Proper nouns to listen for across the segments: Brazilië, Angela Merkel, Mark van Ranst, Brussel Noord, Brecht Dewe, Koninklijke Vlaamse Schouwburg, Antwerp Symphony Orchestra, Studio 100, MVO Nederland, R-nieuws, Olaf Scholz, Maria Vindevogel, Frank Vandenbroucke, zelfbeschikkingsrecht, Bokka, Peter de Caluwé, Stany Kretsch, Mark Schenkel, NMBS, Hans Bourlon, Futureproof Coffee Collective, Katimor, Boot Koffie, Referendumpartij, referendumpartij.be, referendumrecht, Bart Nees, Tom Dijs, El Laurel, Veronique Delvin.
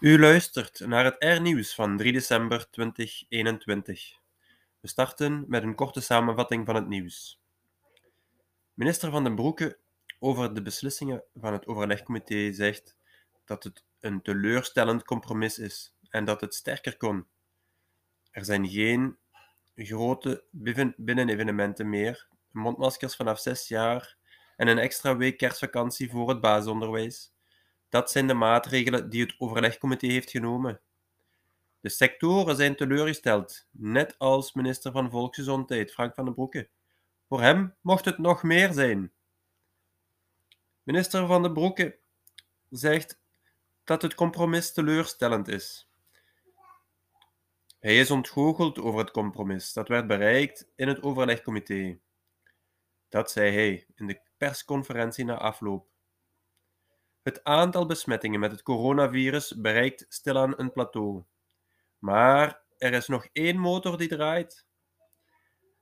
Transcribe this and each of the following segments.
U luistert naar het R-nieuws van 3 december 2021. We starten met een korte samenvatting van het nieuws. Minister Vandenbroucke over de beslissingen van het overlegcomité zegt dat het een teleurstellend compromis is en dat het sterker kon. Er zijn geen grote binnenevenementen meer, mondmaskers vanaf 6 jaar en een extra week kerstvakantie voor het basisonderwijs. Dat zijn de maatregelen die het overlegcomité heeft genomen. De sectoren zijn teleurgesteld, net als minister van Volksgezondheid Frank Vandenbroucke. Voor hem mocht het nog meer zijn. Minister Vandenbroucke zegt dat het compromis teleurstellend is. Hij is ontgoocheld over het compromis dat werd bereikt in het overlegcomité. Dat zei hij in de persconferentie na afloop. Het aantal besmettingen met het coronavirus bereikt stilaan een plateau. Maar er is nog één motor die draait.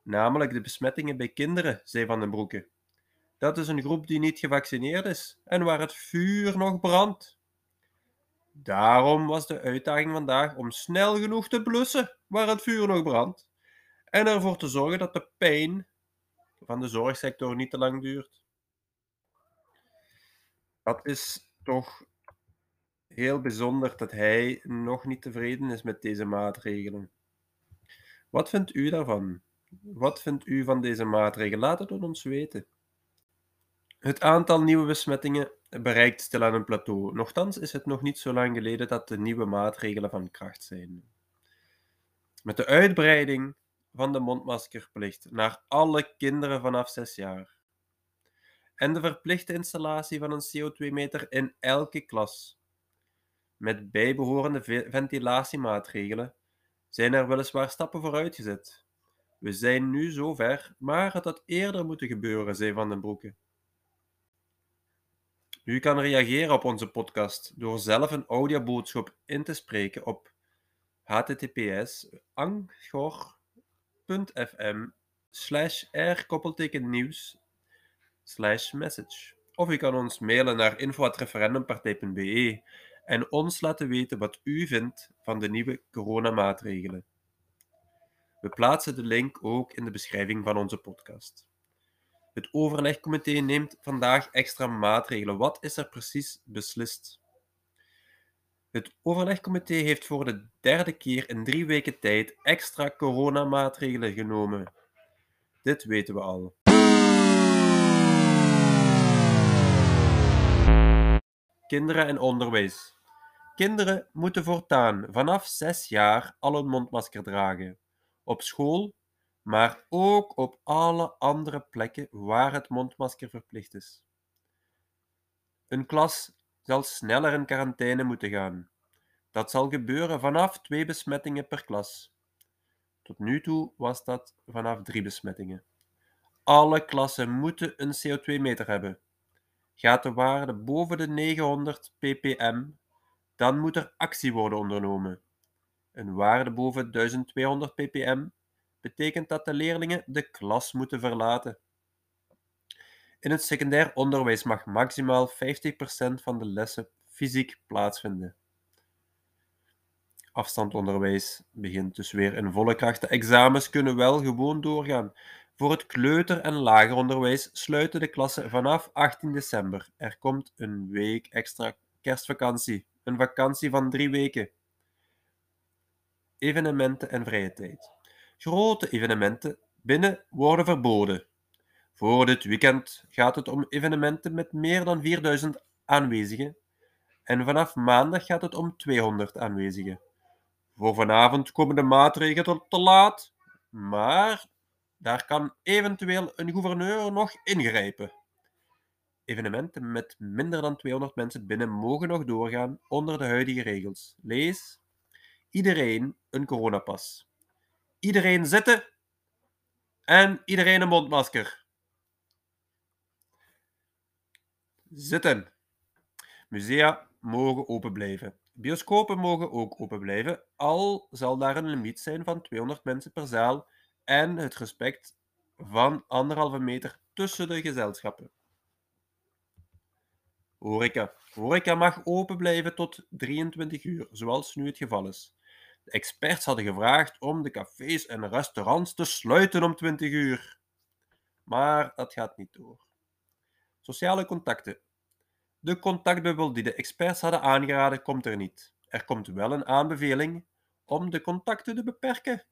Namelijk de besmettingen bij kinderen, zei Vandenbroucke. Dat is een groep die niet gevaccineerd is en waar het vuur nog brandt. Daarom was de uitdaging vandaag om snel genoeg te blussen waar het vuur nog brandt. En ervoor te zorgen dat de pijn van de zorgsector niet te lang duurt. Dat is toch heel bijzonder dat hij nog niet tevreden is met deze maatregelen. Wat vindt u daarvan? Wat vindt u van deze maatregelen? Laat het ons weten. Het aantal nieuwe besmettingen bereikt stilaan een plateau. Nochtans is het nog niet zo lang geleden dat de nieuwe maatregelen van kracht zijn. Met de uitbreiding van de mondmaskerplicht naar alle kinderen vanaf 6 jaar. En de verplichte installatie van een CO2-meter in elke klas. Met bijbehorende ventilatiemaatregelen zijn er weliswaar stappen vooruit gezet. We zijn nu zover, maar het had eerder moeten gebeuren, zei Vandenbroucke. U kan reageren op onze podcast door zelf een audioboodschap in te spreken op https:/anchor.fm/r-nieuws/message. Of u kan ons mailen naar info@referendumpartij.be en ons laten weten wat u vindt van de nieuwe coronamaatregelen. We plaatsen de link ook in de beschrijving van onze podcast. Het overlegcomité neemt vandaag extra maatregelen. Wat is er precies beslist? Het overlegcomité heeft voor de 3e keer in 3 weken tijd extra coronamaatregelen genomen. Dit weten we al. Kinderen en onderwijs. Kinderen moeten voortaan vanaf 6 jaar al een mondmasker dragen. Op school, maar ook op alle andere plekken waar het mondmasker verplicht is. Een klas zal sneller in quarantaine moeten gaan. Dat zal gebeuren vanaf 2 besmettingen per klas. Tot nu toe was dat vanaf 3 besmettingen. Alle klassen moeten een CO2-meter hebben. Gaat de waarde boven de 900 ppm, dan moet er actie worden ondernomen. Een waarde boven 1200 ppm betekent dat de leerlingen de klas moeten verlaten. In het secundair onderwijs mag maximaal 50% van de lessen fysiek plaatsvinden. Afstandsonderwijs begint dus weer in volle kracht. De examens kunnen wel gewoon doorgaan. Voor het kleuter- en lager onderwijs sluiten de klassen vanaf 18 december. Er komt een week extra kerstvakantie. Een vakantie van 3 weken. Evenementen en vrije tijd. Grote evenementen binnen worden verboden. Voor dit weekend gaat het om evenementen met meer dan 4000 aanwezigen. En vanaf maandag gaat het om 200 aanwezigen. Voor vanavond komen de maatregelen te laat, maar daar kan eventueel een gouverneur nog ingrijpen. Evenementen met minder dan 200 mensen binnen mogen nog doorgaan onder de huidige regels. Lees: iedereen een coronapas. Iedereen zitten en iedereen een mondmasker. Zitten. Musea mogen open blijven. Bioscopen mogen ook open blijven, al zal daar een limiet zijn van 200 mensen per zaal en het respect van 1,5 meter tussen de gezelschappen. Horeca. Horeca mag open blijven tot 23 uur, zoals nu het geval is. De experts hadden gevraagd om de cafés en restaurants te sluiten om 20 uur. Maar dat gaat niet door. Sociale contacten. De contactbubbel die de experts hadden aangeraden komt er niet. Er komt wel een aanbeveling om de contacten te beperken.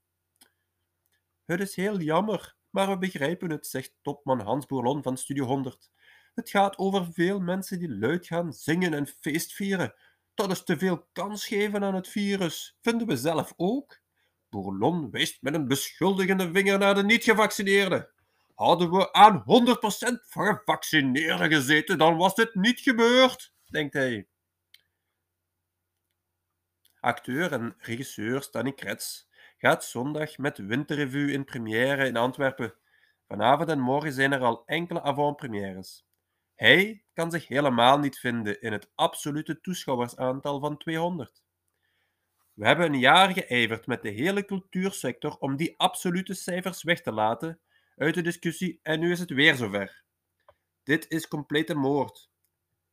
Het is heel jammer, maar we begrijpen het, zegt topman Hans Bourlon van Studio 100. Het gaat over veel mensen die luid gaan zingen en feestvieren. Dat is te veel kans geven aan het virus, vinden we zelf ook. Bourlon wijst met een beschuldigende vinger naar de niet-gevaccineerden. Hadden we aan 100% gevaccineerden gezeten, dan was dit niet gebeurd, denkt hij. Acteur en regisseur Stany Kretsch gaat zondag met Winterrevue in première in Antwerpen. Vanavond en morgen zijn er al enkele avant-premières. Hij kan zich helemaal niet vinden in het absolute toeschouwersaantal van 200. We hebben een jaar geijverd met de hele cultuursector om die absolute cijfers weg te laten uit de discussie en nu is het weer zover. Dit is complete moord.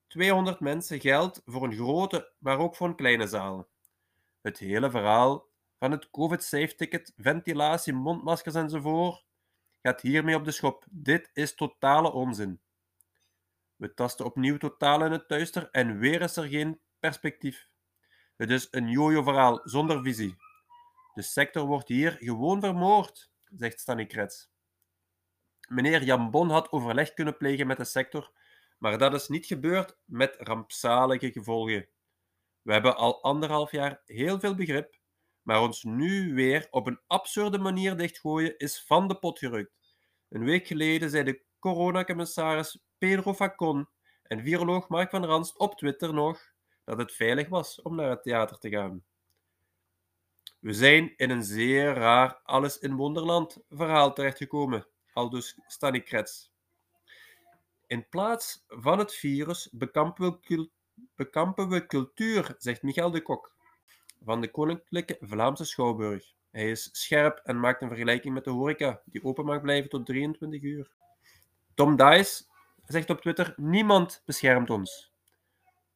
200 mensen geldt voor een grote, maar ook voor een kleine zaal. Het hele verhaal van het COVID-safe-ticket, ventilatie, mondmaskers enzovoort gaat hiermee op de schop. Dit is totale onzin. We tasten opnieuw totaal in het duister en weer is er geen perspectief. Het is een jojo-verhaal zonder visie. De sector wordt hier gewoon vermoord, zegt Stany Kretsch. Meneer Jambon had overleg kunnen plegen met de sector, maar dat is niet gebeurd met rampzalige gevolgen. We hebben al 1,5 jaar heel veel begrip, maar ons nu weer op een absurde manier dichtgooien is van de pot gerukt. Een week geleden zei de coronacommissaris Pedro Facon en viroloog Mark van Ranst op Twitter nog dat het veilig was om naar het theater te gaan. We zijn in een zeer raar alles in wonderland verhaal terechtgekomen, aldus Stany Kretsch. In plaats van het virus bekampen we cultuur, zegt Michel de Kok van de Koninklijke Vlaamse Schouwburg. Hij is scherp en maakt een vergelijking met de horeca, die open mag blijven tot 23 uur. Tom Dijs zegt op Twitter, niemand beschermt ons.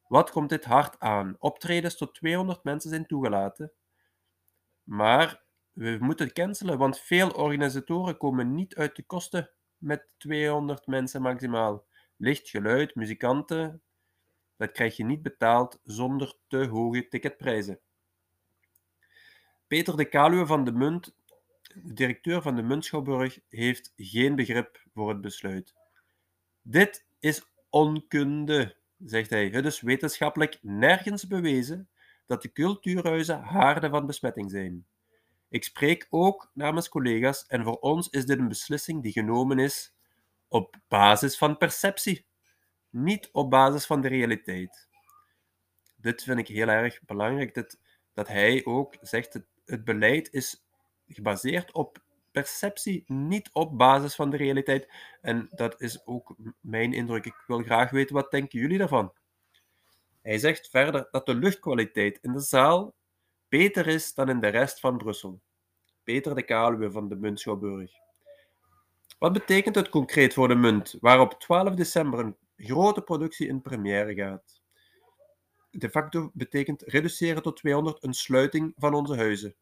Wat komt dit hard aan? Optredens tot 200 mensen zijn toegelaten. Maar we moeten cancelen, want veel organisatoren komen niet uit de kosten met 200 mensen maximaal. Licht, geluid, muzikanten, dat krijg je niet betaald zonder te hoge ticketprijzen. Peter de Caluwé van de directeur van de Muntschouwburg, heeft geen begrip voor het besluit. Dit is onkunde, zegt hij. Het is wetenschappelijk nergens bewezen dat de cultuurhuizen haarden van besmetting zijn. Ik spreek ook namens collega's en voor ons is dit een beslissing die genomen is op basis van perceptie, niet op basis van de realiteit. Dit vind ik heel erg belangrijk, dat hij ook zegt dat het beleid is gebaseerd op perceptie, niet op basis van de realiteit. En dat is ook mijn indruk. Ik wil graag weten, wat denken jullie daarvan? Hij zegt verder dat de luchtkwaliteit in de zaal beter is dan in de rest van Brussel. Peter de Caluwé van de Muntschouwburg. Wat betekent het concreet voor de Munt, waar op 12 december een grote productie in première gaat? De facto betekent reduceren tot 200 een sluiting van onze huizen.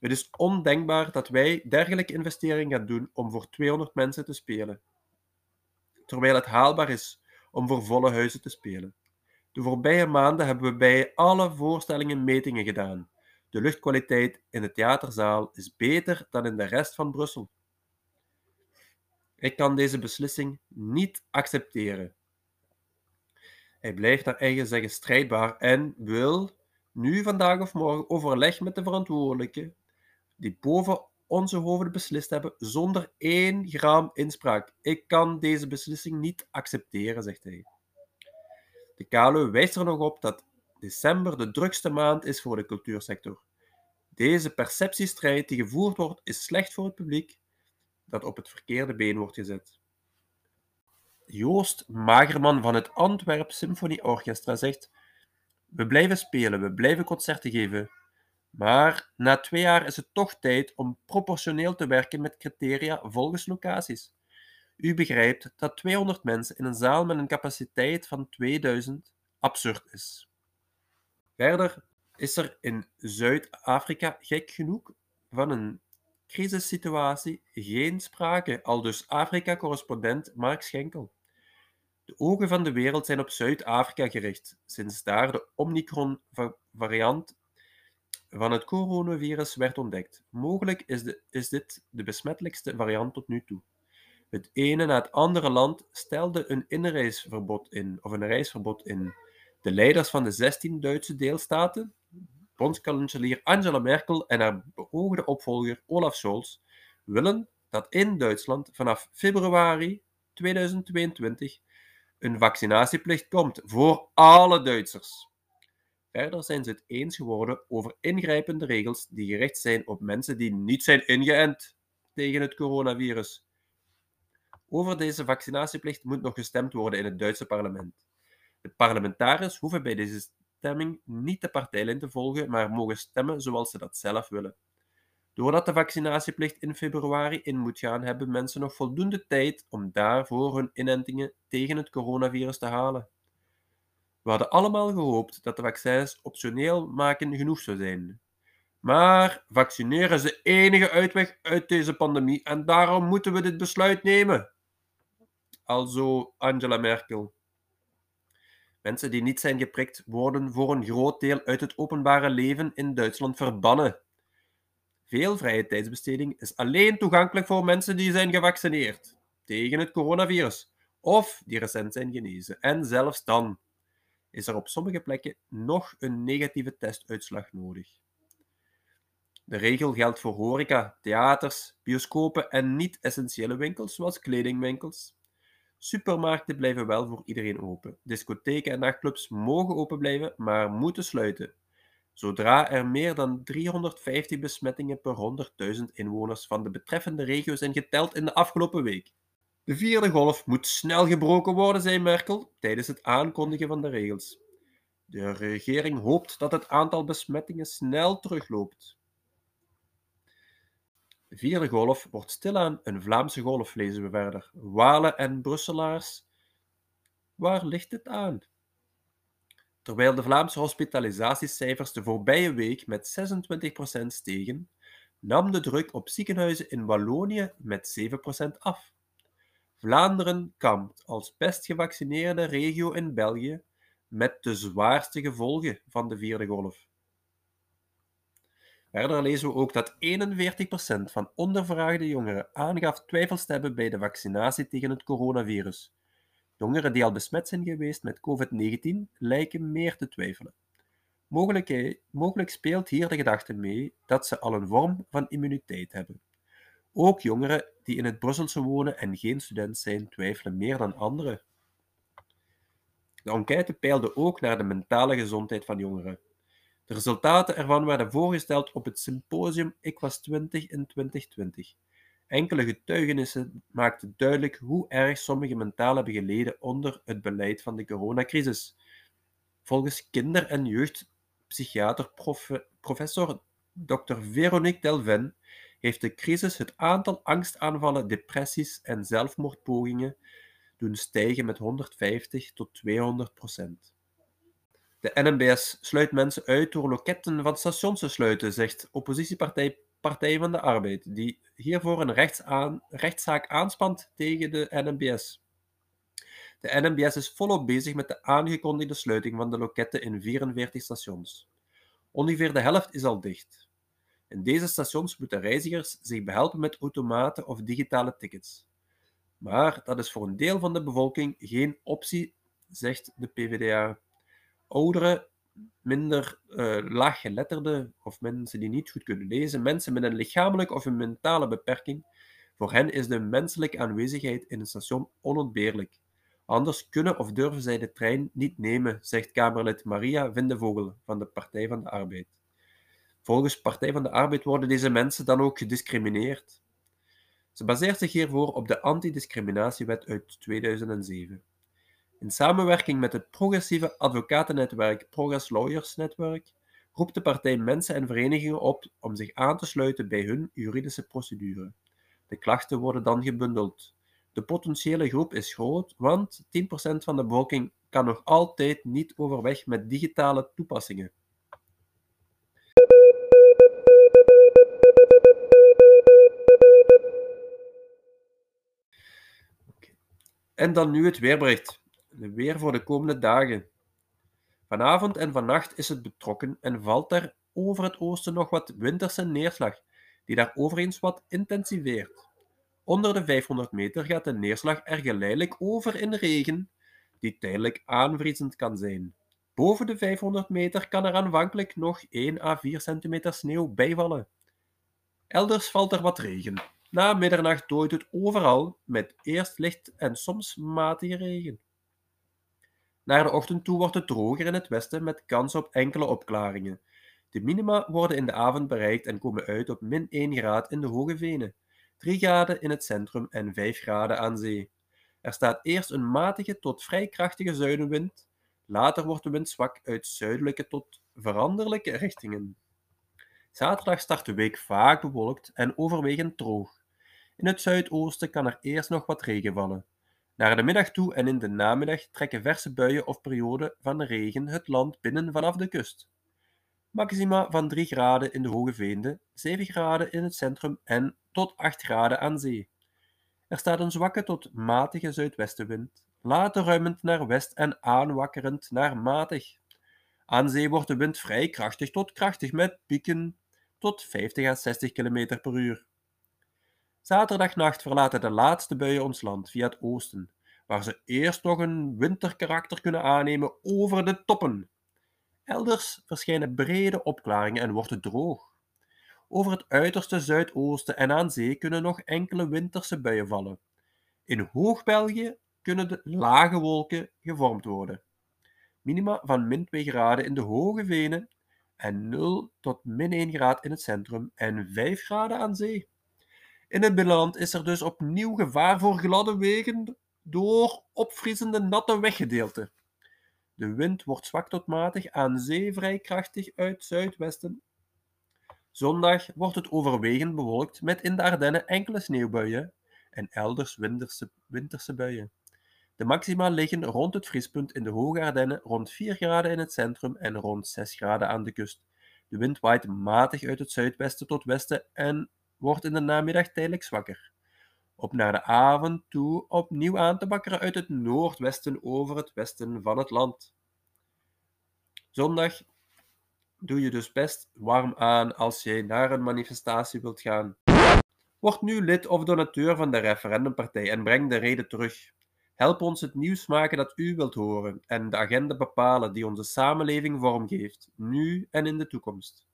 Het is ondenkbaar dat wij dergelijke investeringen gaan doen om voor 200 mensen te spelen. Terwijl het haalbaar is om voor volle huizen te spelen. De voorbije maanden hebben we bij alle voorstellingen metingen gedaan. De luchtkwaliteit in de theaterzaal is beter dan in de rest van Brussel. Ik kan deze beslissing niet accepteren. Hij blijft naar eigen zeggen strijdbaar en wil nu vandaag of morgen overleg met de verantwoordelijken die boven onze hoofden beslist hebben zonder 1 gram inspraak. Ik kan deze beslissing niet accepteren, zegt hij. De Caluwé wijst er nog op dat december de drukste maand is voor de cultuursector. Deze perceptiestrijd die gevoerd wordt is slecht voor het publiek dat op het verkeerde been wordt gezet. Joost Magerman van het Antwerp Symphony Orchestra zegt: we blijven spelen, we blijven concerten geven. Maar na 2 jaar is het toch tijd om proportioneel te werken met criteria volgens locaties. U begrijpt dat 200 mensen in een zaal met een capaciteit van 2000 absurd is. Verder is er in Zuid-Afrika gek genoeg van een crisissituatie geen sprake, aldus Afrika-correspondent Mark Schenkel. De ogen van de wereld zijn op Zuid-Afrika gericht, sinds daar de Omicron-variant van het coronavirus werd ontdekt. Mogelijk is dit de besmettelijkste variant tot nu toe. Het ene na het andere land stelde een inreisverbod in, of een reisverbod in. De leiders van de 16 Duitse deelstaten, bondskanselier Angela Merkel en haar beoogde opvolger Olaf Scholz, willen dat in Duitsland vanaf februari 2022 een vaccinatieplicht komt voor alle Duitsers. Verder zijn ze het eens geworden over ingrijpende regels die gericht zijn op mensen die niet zijn ingeënt tegen het coronavirus. Over deze vaccinatieplicht moet nog gestemd worden in het Duitse parlement. De parlementariërs hoeven bij deze stemming niet de partijlijn te volgen, maar mogen stemmen zoals ze dat zelf willen. Doordat de vaccinatieplicht in februari in moet gaan, hebben mensen nog voldoende tijd om daarvoor hun inentingen tegen het coronavirus te halen. We hadden allemaal gehoopt dat de vaccins optioneel maken genoeg zou zijn. Maar vaccineren is de enige uitweg uit deze pandemie en daarom moeten we dit besluit nemen. Alzo Angela Merkel. Mensen die niet zijn geprikt worden voor een groot deel uit het openbare leven in Duitsland verbannen. Veel vrije tijdsbesteding is alleen toegankelijk voor mensen die zijn gevaccineerd tegen het coronavirus of die recent zijn genezen. En zelfs dan is er op sommige plekken nog een negatieve testuitslag nodig. De regel geldt voor horeca, theaters, bioscopen en niet-essentiële winkels zoals kledingwinkels. Supermarkten blijven wel voor iedereen open. Discotheken en nachtclubs mogen open blijven, maar moeten sluiten. Zodra er meer dan 350 besmettingen per 100.000 inwoners van de betreffende regio zijn geteld in de afgelopen week. De vierde golf moet snel gebroken worden, zei Merkel tijdens het aankondigen van de regels. De regering hoopt dat het aantal besmettingen snel terugloopt. De vierde golf wordt stilaan een Vlaamse golf, lezen we verder. Walen en Brusselaars, waar ligt het aan? Terwijl de Vlaamse hospitalisatiecijfers de voorbije week met 26% stegen, nam de druk op ziekenhuizen in Wallonië met 7% af. Vlaanderen kampt als best gevaccineerde regio in België met de zwaarste gevolgen van de vierde golf. Verder lezen we ook dat 41% van ondervraagde jongeren aangaf twijfels te hebben bij de vaccinatie tegen het coronavirus. Jongeren die al besmet zijn geweest met COVID-19 lijken meer te twijfelen. Mogelijk speelt hier de gedachte mee dat ze al een vorm van immuniteit hebben. Ook jongeren die in het Brusselse wonen en geen student zijn, twijfelen meer dan anderen. De enquête peilde ook naar de mentale gezondheid van jongeren. De resultaten ervan werden voorgesteld op het symposium Ik was 20 in 2020. Enkele getuigenissen maakten duidelijk hoe erg sommigen mentaal hebben geleden onder het beleid van de coronacrisis. Volgens kinder- en jeugdpsychiater professor Dr. Veronique Delvin heeft de crisis het aantal angstaanvallen, depressies en zelfmoordpogingen doen stijgen met 150% tot 200%. De NMBS sluit mensen uit door loketten van stations te sluiten, zegt oppositiepartij Partij van de Arbeid, die hiervoor een rechtszaak aanspant tegen de NMBS. De NMBS is volop bezig met de aangekondigde sluiting van de loketten in 44 stations. Ongeveer de helft is al dicht. In deze stations moeten reizigers zich behelpen met automaten of digitale tickets. Maar dat is voor een deel van de bevolking geen optie, zegt de PvdA. Ouderen, minder laaggeletterden of mensen die niet goed kunnen lezen, mensen met een lichamelijke of een mentale beperking, voor hen is de menselijke aanwezigheid in een station onontbeerlijk. Anders kunnen of durven zij de trein niet nemen, zegt Kamerlid Maria Vindevogel van de Partij van de Arbeid. Volgens Partij van de Arbeid worden deze mensen dan ook gediscrimineerd. Ze baseert zich hiervoor op de antidiscriminatiewet uit 2007. In samenwerking met het progressieve advocatennetwerk Progress Lawyers Network roept de partij mensen en verenigingen op om zich aan te sluiten bij hun juridische procedure. De klachten worden dan gebundeld. De potentiële groep is groot, want 10% van de bevolking kan nog altijd niet overweg met digitale toepassingen. En dan nu het weerbericht. Weer voor de komende dagen. Vanavond en vannacht is het betrokken en valt er over het oosten nog wat winterse neerslag, die daar overigens wat intensiveert. Onder de 500 meter gaat de neerslag er geleidelijk over in regen, die tijdelijk aanvriezend kan zijn. Boven de 500 meter kan er aanvankelijk nog 1 à 4 centimeter sneeuw bijvallen. Elders valt er wat regen. Na middernacht dooit het overal, met eerst licht en soms matige regen. Naar de ochtend toe wordt het droger in het westen met kans op enkele opklaringen. De minima worden in de avond bereikt en komen uit op min 1 graad in de Hoge Venen, 3 graden in het centrum en 5 graden aan zee. Er staat eerst een matige tot vrij krachtige zuidenwind, later wordt de wind zwak uit zuidelijke tot veranderlijke richtingen. Zaterdag start de week vaak bewolkt en overwegend droog. In het zuidoosten kan er eerst nog wat regen vallen. Naar de middag toe en in de namiddag trekken verse buien of perioden van regen het land binnen vanaf de kust. Maxima van 3 graden in de Hoge Veenden, 7 graden in het centrum en tot 8 graden aan zee. Er staat een zwakke tot matige zuidwestenwind, later ruimend naar west en aanwakkerend naar matig. Aan zee wordt de wind vrij krachtig tot krachtig met pieken tot 50 à 60 km per uur. Zaterdagnacht verlaten de laatste buien ons land via het oosten, waar ze eerst nog een winterkarakter kunnen aannemen over de toppen. Elders verschijnen brede opklaringen en wordt het droog. Over het uiterste zuidoosten en aan zee kunnen nog enkele winterse buien vallen. In Hoog-België kunnen de lage wolken gevormd worden. Minima van min 2 graden in de Hoge Venen en 0 tot min 1 graad in het centrum en 5 graden aan zee. In het binnenland is er dus opnieuw gevaar voor gladde wegen door opvriezende natte weggedeelten. De wind wordt zwak tot matig, aan zee vrij krachtig uit zuidwesten. Zondag wordt het overwegend bewolkt met in de Ardennen enkele sneeuwbuien en elders winterse buien. De maxima liggen rond het vriespunt in de Hoge Ardennen, rond 4 graden in het centrum en rond 6 graden aan de kust. De wind waait matig uit het zuidwesten tot westen en wordt in de namiddag tijdelijk zwakker. Op naar de avond toe opnieuw aan te wakkeren uit het noordwesten over het westen van het land. Zondag doe je dus best warm aan als je naar een manifestatie wilt gaan. Word nu lid of donateur van de referendumpartij en breng de reden terug. Help ons het nieuws maken dat u wilt horen en de agenda bepalen die onze samenleving vormgeeft, nu en in de toekomst.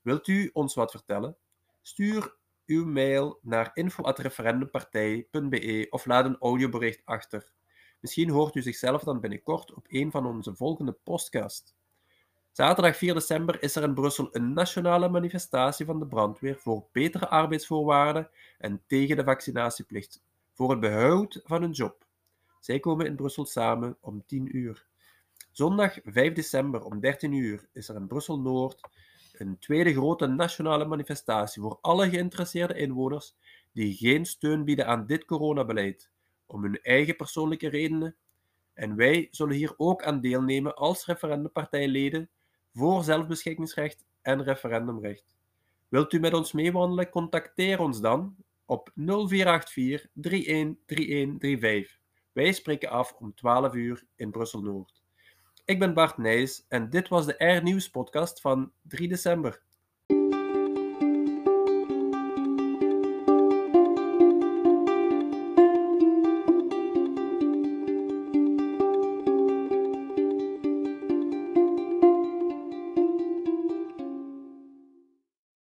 Wilt u ons wat vertellen? Stuur uw mail naar info@referendumpartij.be of laat een audiobericht achter. Misschien hoort u zichzelf dan binnenkort op een van onze volgende podcasts. Zaterdag 4 december is er in Brussel een nationale manifestatie van de brandweer voor betere arbeidsvoorwaarden en tegen de vaccinatieplicht, voor het behoud van hun job. Zij komen in Brussel samen om 10 uur. Zondag 5 december om 13 uur is er in Brussel-Noord een tweede grote nationale manifestatie voor alle geïnteresseerde inwoners die geen steun bieden aan dit coronabeleid, om hun eigen persoonlijke redenen. En wij zullen hier ook aan deelnemen als referendumpartijleden voor zelfbeschikkingsrecht en referendumrecht. Wilt u met ons meewandelen? Contacteer ons dan op 0484 313135. Wij spreken af om 12 uur in Brussel-Noord. Ik ben Bart Nees en dit was de R-nieuws podcast van 3 december.